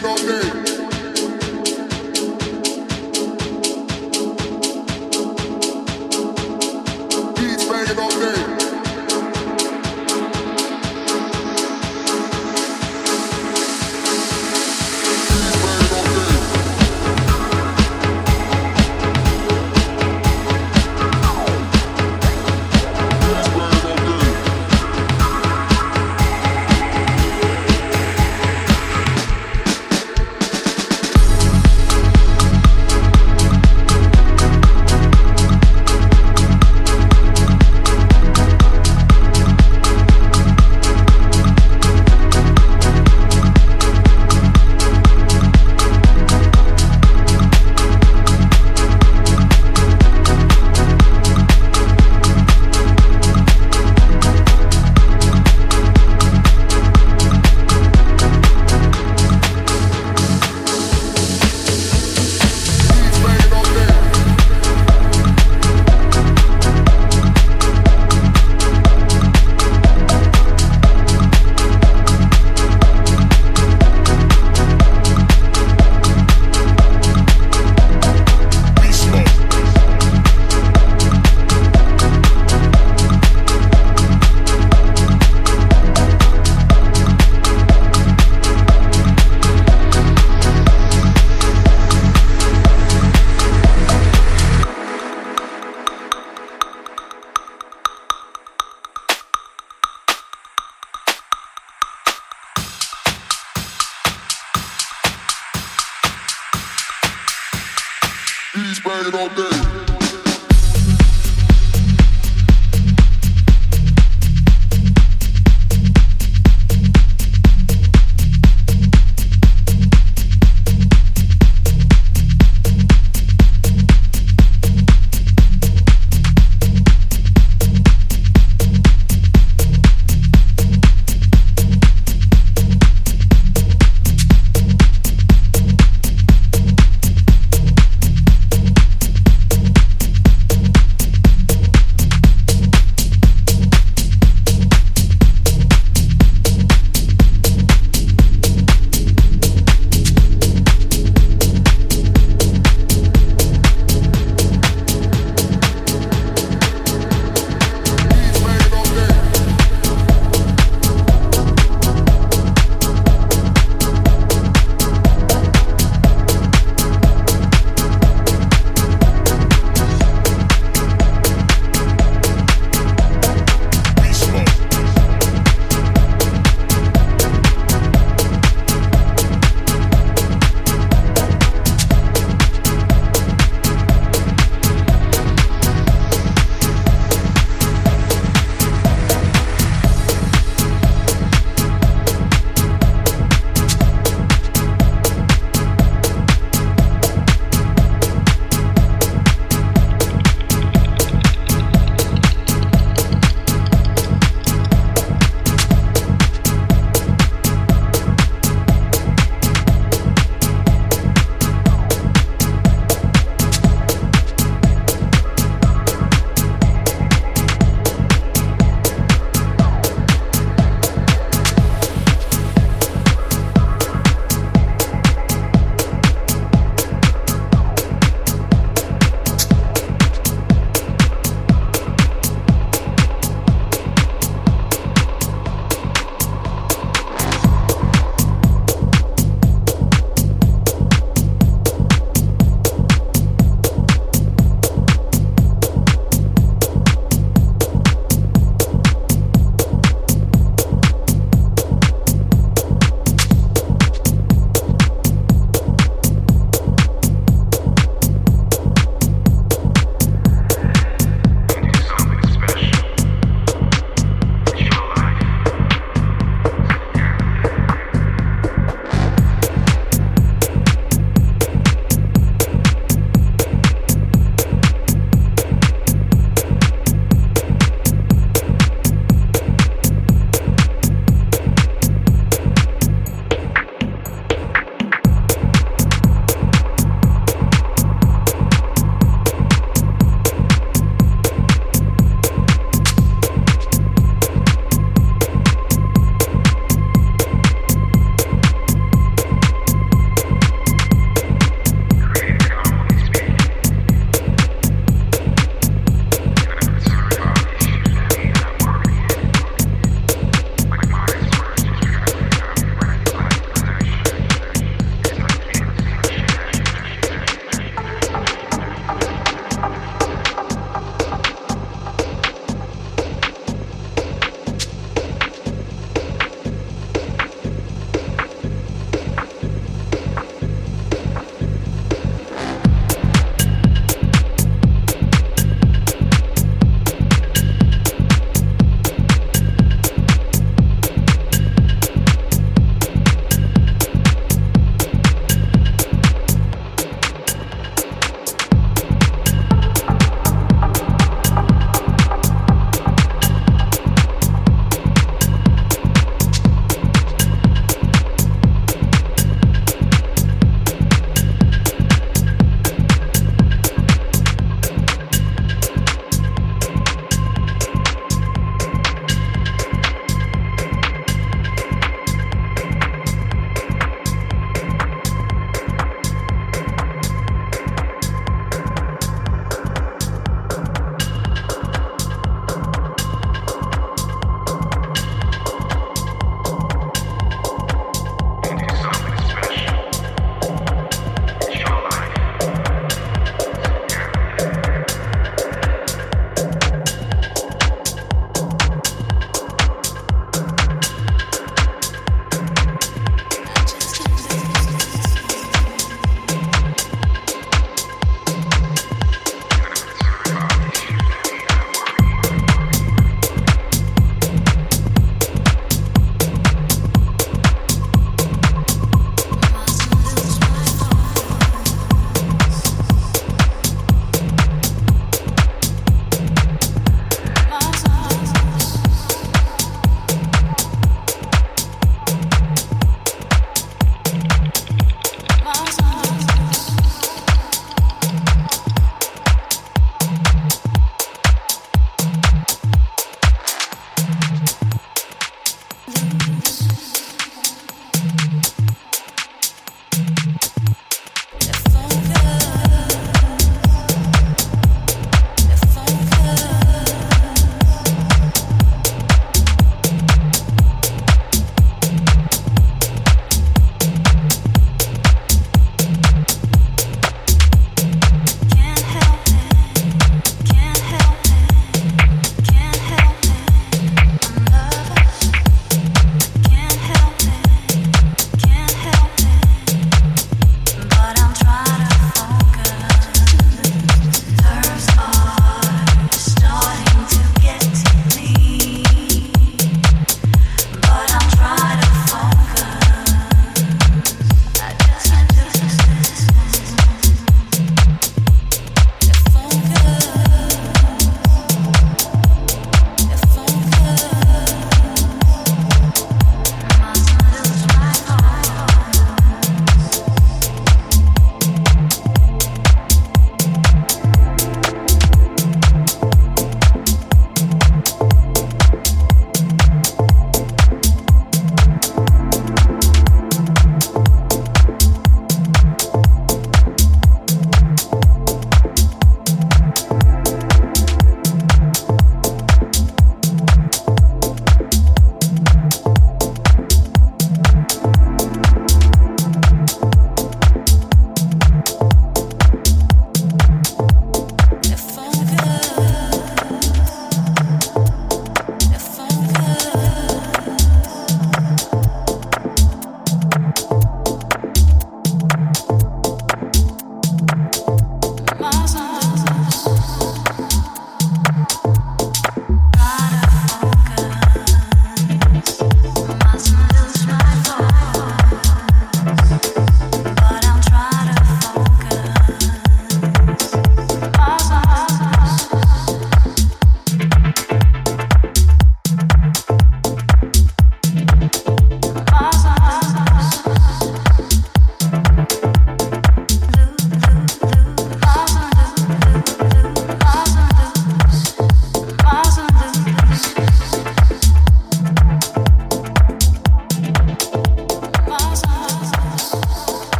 hanging on me. He's banging on me. He's banging all day.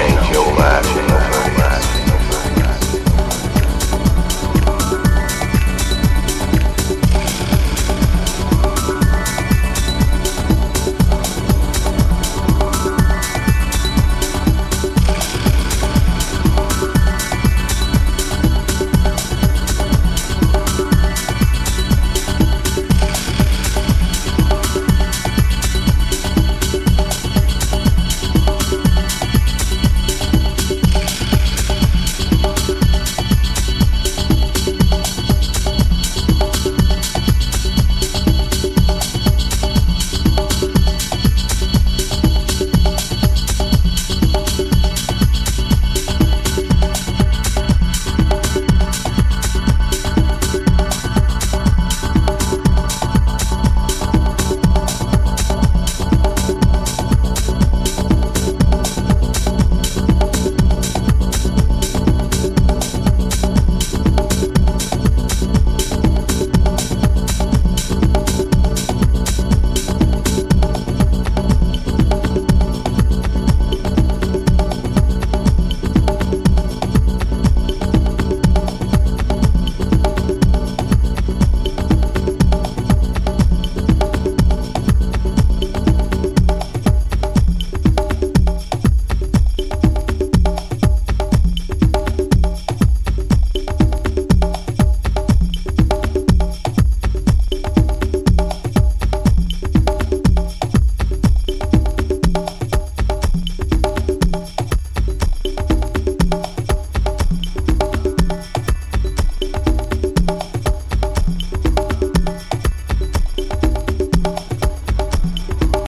change your life.